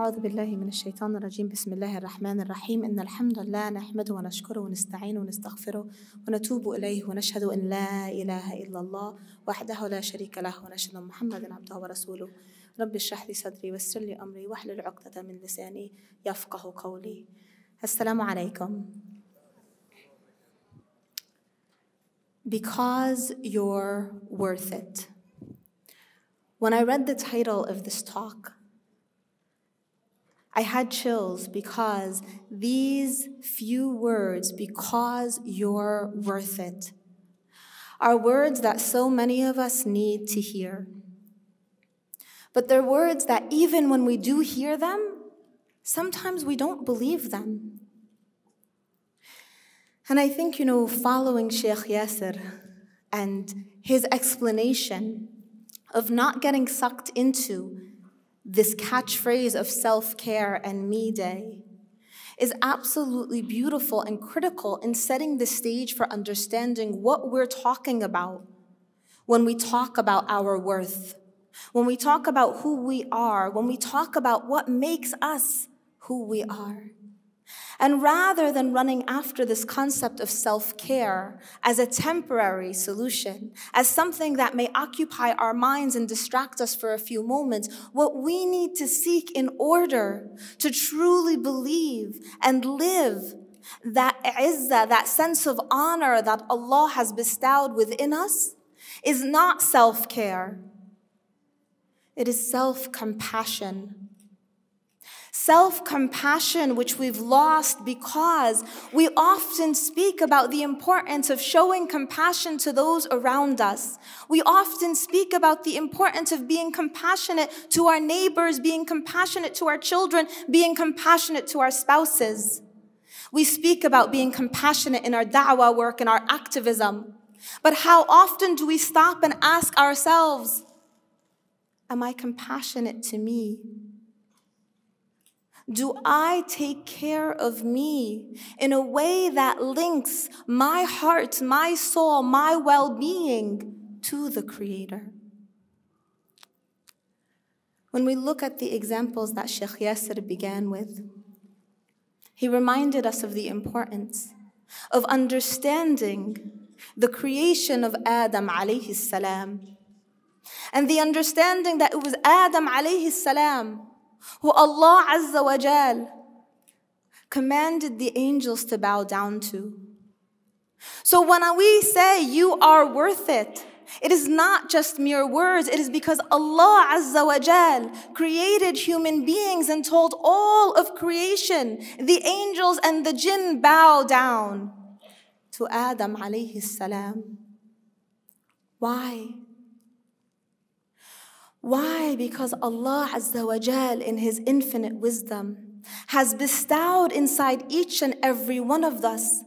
أعوذ بالله من الشيطان الرجيم بسم الله الرحمن الرحيم إن الحمد لله نحمده ونشكره ونستعينه ونستغفره ونتوب إليه ونشهد أن لا إله إلا الله وحده لا شريك له ونشهد أن محمدا عبده ورسوله رب اشرح لي صدري ويسر لي أمري واحلل عقدة من لساني يفقه قولي السلام عليكم. Because you're worth it. When I read the title of this talk, I had chills because these few words, because you're worth it, are words that so many of us need to hear. But they're words that even when we do hear them, sometimes we don't believe them. And I think, following Shaykh Yasir and his explanation of not getting sucked into this catchphrase of self-care and me day is absolutely beautiful and critical in setting the stage for understanding what we're talking about when we talk about our worth, when we talk about who we are, when we talk about what makes us who we are. And rather than running after this concept of self-care as a temporary solution, as something that may occupy our minds and distract us for a few moments, what we need to seek in order to truly believe and live that izzah, that sense of honor that Allah has bestowed within us, is not self-care. It is self-compassion. Self-compassion, which we've lost because we often speak about the importance of showing compassion to those around us. We often speak about the importance of being compassionate to our neighbors, being compassionate to our children, being compassionate to our spouses. We speak about being compassionate in our da'wah work and our activism. But how often do we stop and ask ourselves, am I compassionate to me? Do I take care of me in a way that links my heart, my soul, my well-being to the Creator? When we look at the examples that Shaykh Yasir began with, he reminded us of the importance of understanding the creation of Adam alayhi salam and the understanding that it was Adam alayhi salam who Allah Azza wa Jal commanded the angels to bow down to. So when we say you are worth it, it is not just mere words. It is because Allah Azza wa Jal created human beings and told all of creation, the angels and the jinn, bow down to Adam alayhi salam. Why? Why? Because Allah Azza wa Jal, in His infinite wisdom, has bestowed inside each and every one of us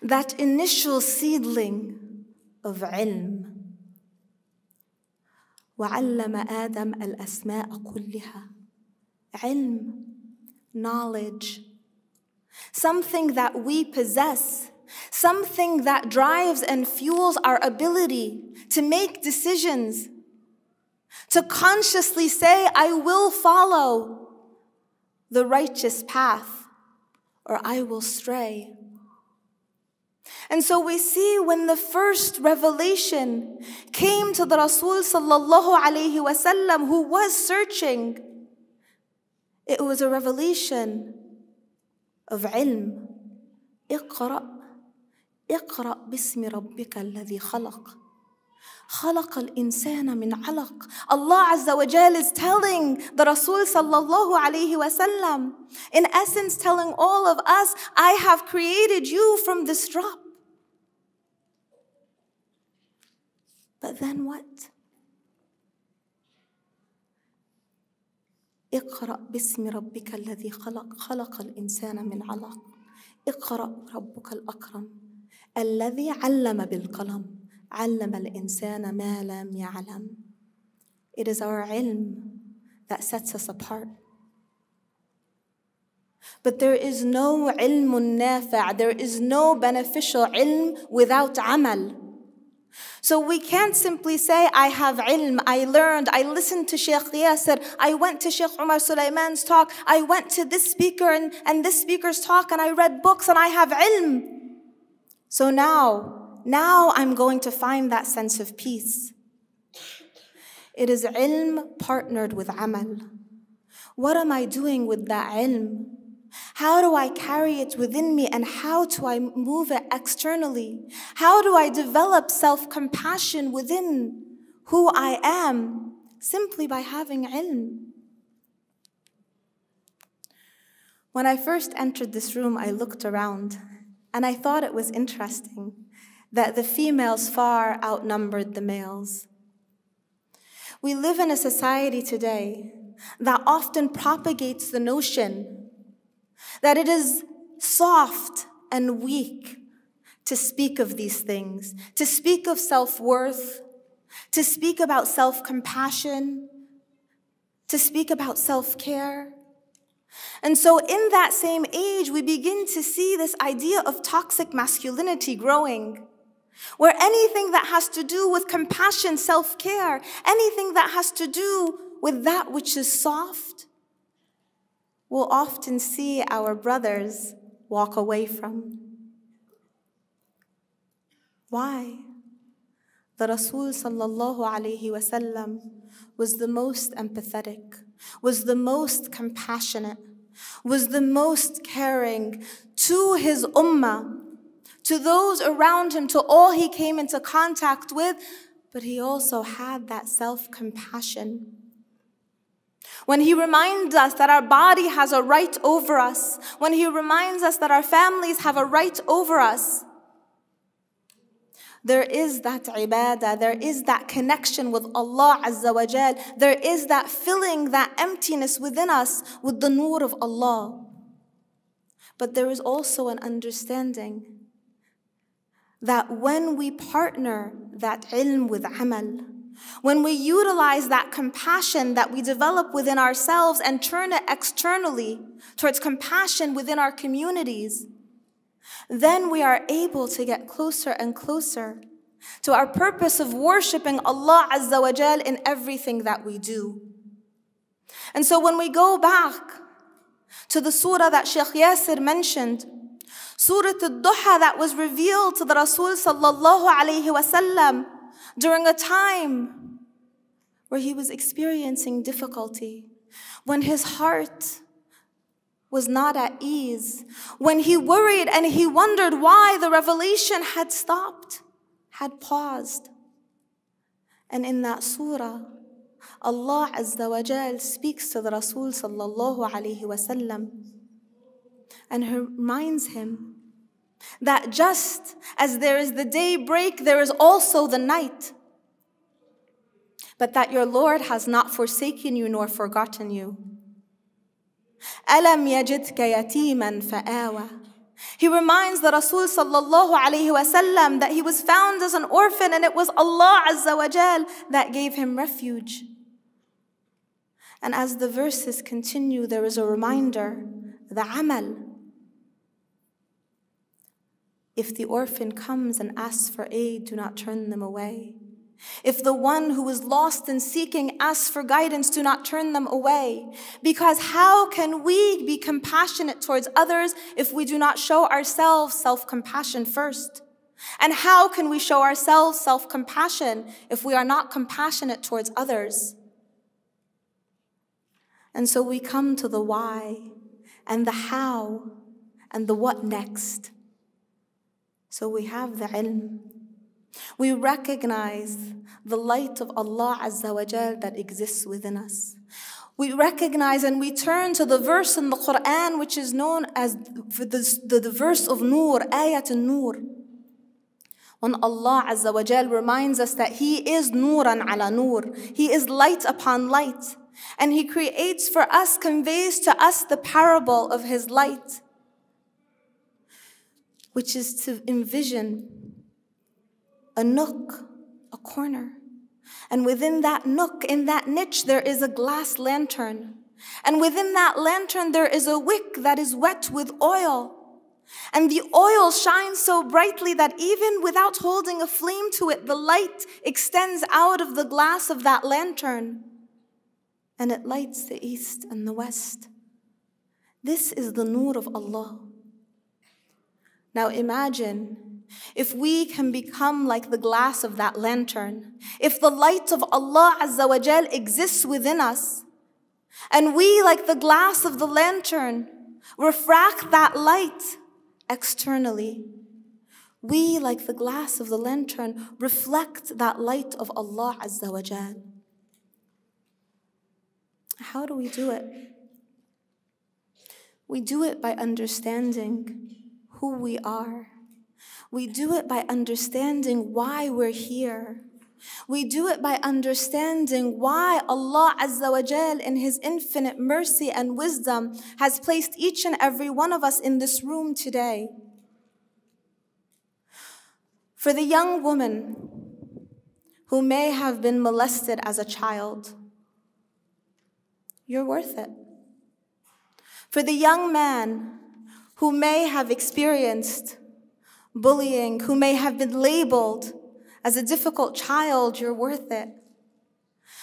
that initial seedling of ilm. وَعَلَّمَ آدَمَ الْأَسْمَاءَ كُلِّهَا. Ilm, knowledge, something that we possess, something that drives and fuels our ability to make decisions, to consciously say, I will follow the righteous path, or I will stray. And so we see when the first revelation came to the Rasul sallallahu alayhi wa sallam, who was searching, it was a revelation of ilm. اقرأ باسم ربك الذي خلق. خلق الإنسان من علق. Allah Azza wa Jal is telling the Rasul sallallahu alayhi wa sallam, in essence telling all of us, I have created you from this drop. But then what? اقرأ باسم ربك الذي خلق. خلق الإنسان من علق. اقرأ ربك الأكرم الذي علم بالقلم. عَلَّمَ الْإِنسَانَ مَا لَمْ يَعْلَمْ. It is our ilm that sets us apart. But there is no ilm nafi', there is no beneficial ilm without amal. So we can't simply say, I have ilm, I learned, I listened to Shaykh Yasir, I went to Shaykh Umar Sulaiman's talk, I went to this speaker and this speaker's talk, and I read books and I have ilm. So now I'm going to find that sense of peace. It is ilm partnered with amal. What am I doing with that ilm? How do I carry it within me, and how do I move it externally? How do I develop self-compassion within who I am? Simply by having ilm. When I first entered this room, I looked around and I thought it was interesting that the females far outnumbered the males. We live in a society today that often propagates the notion that it is soft and weak to speak of these things, to speak of self-worth, to speak about self-compassion, to speak about self-care. And so in that same age, we begin to see this idea of toxic masculinity growing, where anything that has to do with compassion, self-care, anything that has to do with that which is soft, we'll often see our brothers walk away from. Why? The Rasul sallallahu alayhi wasallam was the most empathetic, was the most compassionate, was the most caring to his ummah, to those around him, to all he came into contact with, but he also had that self-compassion. When he reminds us that our body has a right over us, when he reminds us that our families have a right over us, there is that ibadah, there is that connection with Allah Azza wa Jal, there is that filling, that emptiness within us with the nur of Allah. But there is also an understanding that when we partner that ilm with amal, when we utilize that compassion that we develop within ourselves and turn it externally towards compassion within our communities, then we are able to get closer and closer to our purpose of worshiping Allah Azza wa Jal in everything that we do. And so when we go back to the surah that Shaykh Yasir mentioned, Surah Al-Duha, that was revealed to the Rasul sallallahu alayhi wasallam during a time where he was experiencing difficulty, when his heart was not at ease, when he worried and he wondered why the revelation had stopped, had paused. And in that surah, Allah Azza wa Jal speaks to the Rasul sallallahu alayhi wa sallam and reminds him that just as there is the daybreak, there is also the night, but that your Lord has not forsaken you nor forgotten you. أَلَمْ يَجِدْكَ يَتِيمًا فَآوَى. He reminds the Rasul sallallahu alayhi wa sallam that he was found as an orphan, and it was Allah Azza wa Jal that gave him refuge. And as the verses continue, there is a reminder, the amal. If the orphan comes and asks for aid, do not turn them away. If the one who is lost and seeking asks for guidance, do not turn them away. Because how can we be compassionate towards others if we do not show ourselves self-compassion first? And how can we show ourselves self-compassion if we are not compassionate towards others? And so we come to the why and the how and the what next. So we have the ilm. We recognize the light of Allah Azza wa Jal that exists within us. We recognize and we turn to the verse in the Quran which is known as the verse of Nur, Ayat An-Nur. When Allah Azza wa Jal reminds us that He is Nuran ala Nur, He is light upon light. And He creates for us, conveys to us the parable of His light, which is to envision a nook, a corner. And within that nook, in that niche, there is a glass lantern. And within that lantern, there is a wick that is wet with oil. And the oil shines so brightly that even without holding a flame to it, the light extends out of the glass of that lantern, and it lights the east and the west. This is the nur of Allah. Now imagine if we can become like the glass of that lantern, if the light of Allah Azza wa Jal exists within us, and we, like the glass of the lantern, refract that light externally. We, like the glass of the lantern, reflect that light of Allah Azza wa Jal. How do we do it? We do it by understanding who we are. We do it by understanding why we're here. We do it by understanding why Allah Azza wa Jal, in His infinite mercy and wisdom, has placed each and every one of us in this room today. For the young woman who may have been molested as a child, you're worth it. For the young man who may have experienced bullying, who may have been labeled as a difficult child, you're worth it.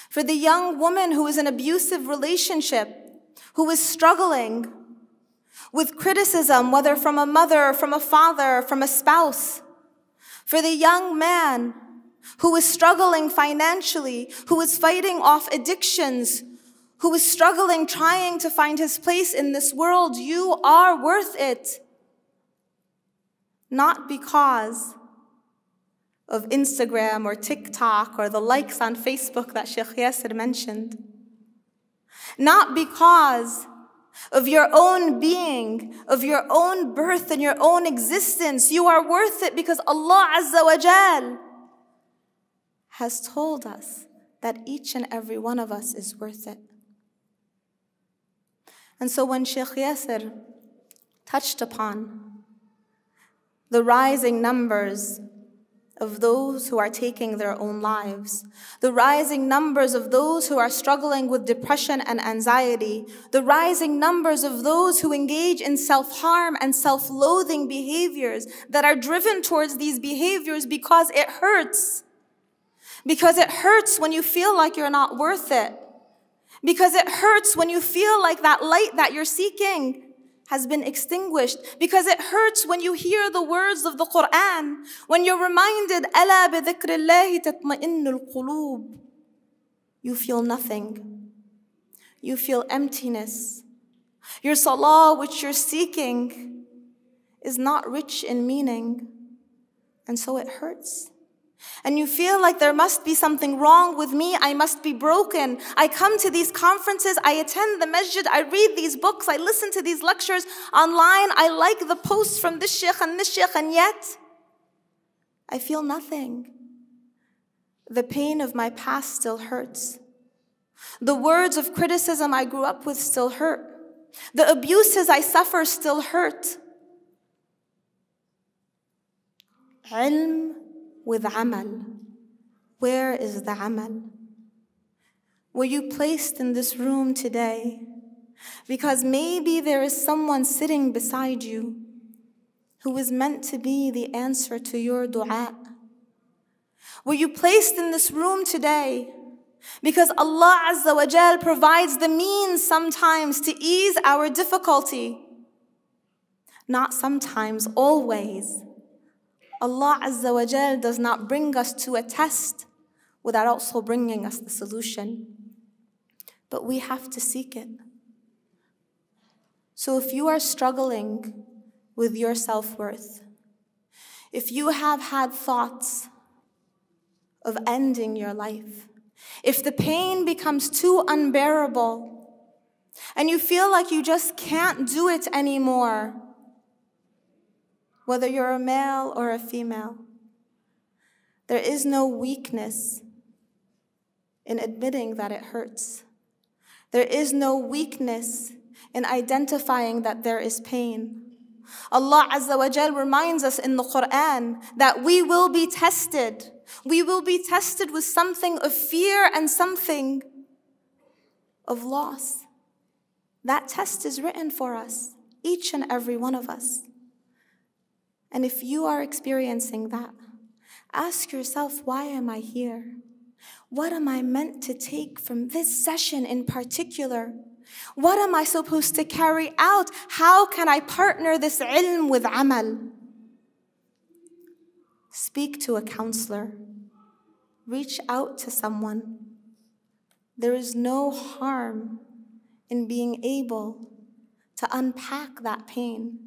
For the young woman who is in an abusive relationship, who is struggling with criticism, whether from a mother, from a father, from a spouse. For the young man who is struggling financially, who is fighting off addictions, who is struggling, trying to find his place in this world, you are worth it. Not because of Instagram or TikTok or the likes on Facebook that Shaykh Yasir mentioned. Not because of your own being, of your own birth and your own existence. You are worth it because Allah Azza wa Jal has told us that each and every one of us is worth it. And so when Shaykh Yasir touched upon the rising numbers of those who are taking their own lives, the rising numbers of those who are struggling with depression and anxiety, the rising numbers of those who engage in self-harm and self-loathing behaviors, that are driven towards these behaviors because it hurts. Because it hurts when you feel like you're not worth it. Because it hurts when you feel like that light that you're seeking has been extinguished. Because it hurts when you hear the words of the Quran, when you're reminded, أَلَا بِذِكْرِ اللَّهِ تَطْمَئِنُّ الْقُلُوبِ. You feel nothing. You feel emptiness. Your salah, which you're seeking, is not rich in meaning. And so it hurts. And you feel like there must be something wrong with me. I must be broken. I come to these conferences. I attend the masjid. I read these books. I listen to these lectures online. I like the posts from this sheikh, and yet I feel nothing. The pain of my past still hurts. The words of criticism I grew up with still hurt. The abuses I suffer still hurt. Ilm with amal. Where is the amal? Were you placed in this room today because maybe there is someone sitting beside you who is meant to be the answer to your dua? Were you placed in this room today because Allah Azza wa Jal provides the means sometimes to ease our difficulty? Not sometimes, always. Allah Azza wa Jal does not bring us to a test without also bringing us the solution. But we have to seek it. So if you are struggling with your self-worth, if you have had thoughts of ending your life, if the pain becomes too unbearable and you feel like you just can't do it anymore, whether you're a male or a female, there is no weakness in admitting that it hurts. There is no weakness in identifying that there is pain. Allah Azza wa Jal reminds us in the Quran that we will be tested. We will be tested with something of fear and something of loss. That test is written for us, each and every one of us. And if you are experiencing that, ask yourself, why am I here? What am I meant to take from this session in particular? What am I supposed to carry out? How can I partner this ilm with amal? Speak to a counselor. Reach out to someone. There is no harm in being able to unpack that pain.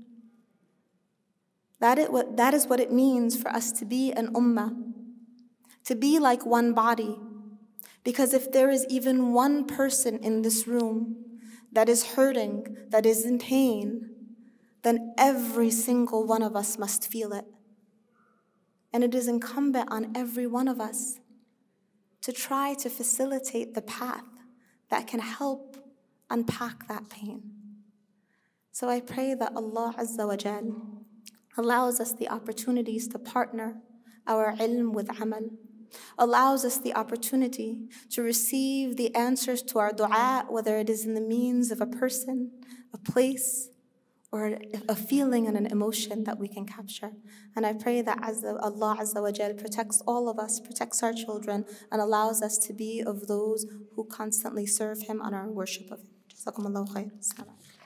That is what it means for us to be an ummah, to be like one body. Because if there is even one person in this room that is hurting, that is in pain, then every single one of us must feel it. And it is incumbent on every one of us to try to facilitate the path that can help unpack that pain. So I pray that Allah Azza wa Jal allows us the opportunities to partner our ilm with amal, allows us the opportunity to receive the answers to our dua, whether it is in the means of a person, a place, or a feeling and an emotion that we can capture. And I pray that Allah Azza wa Jal protects all of us, protects our children, and allows us to be of those who constantly serve Him on our worship of Him. Jazakumullahu khairan.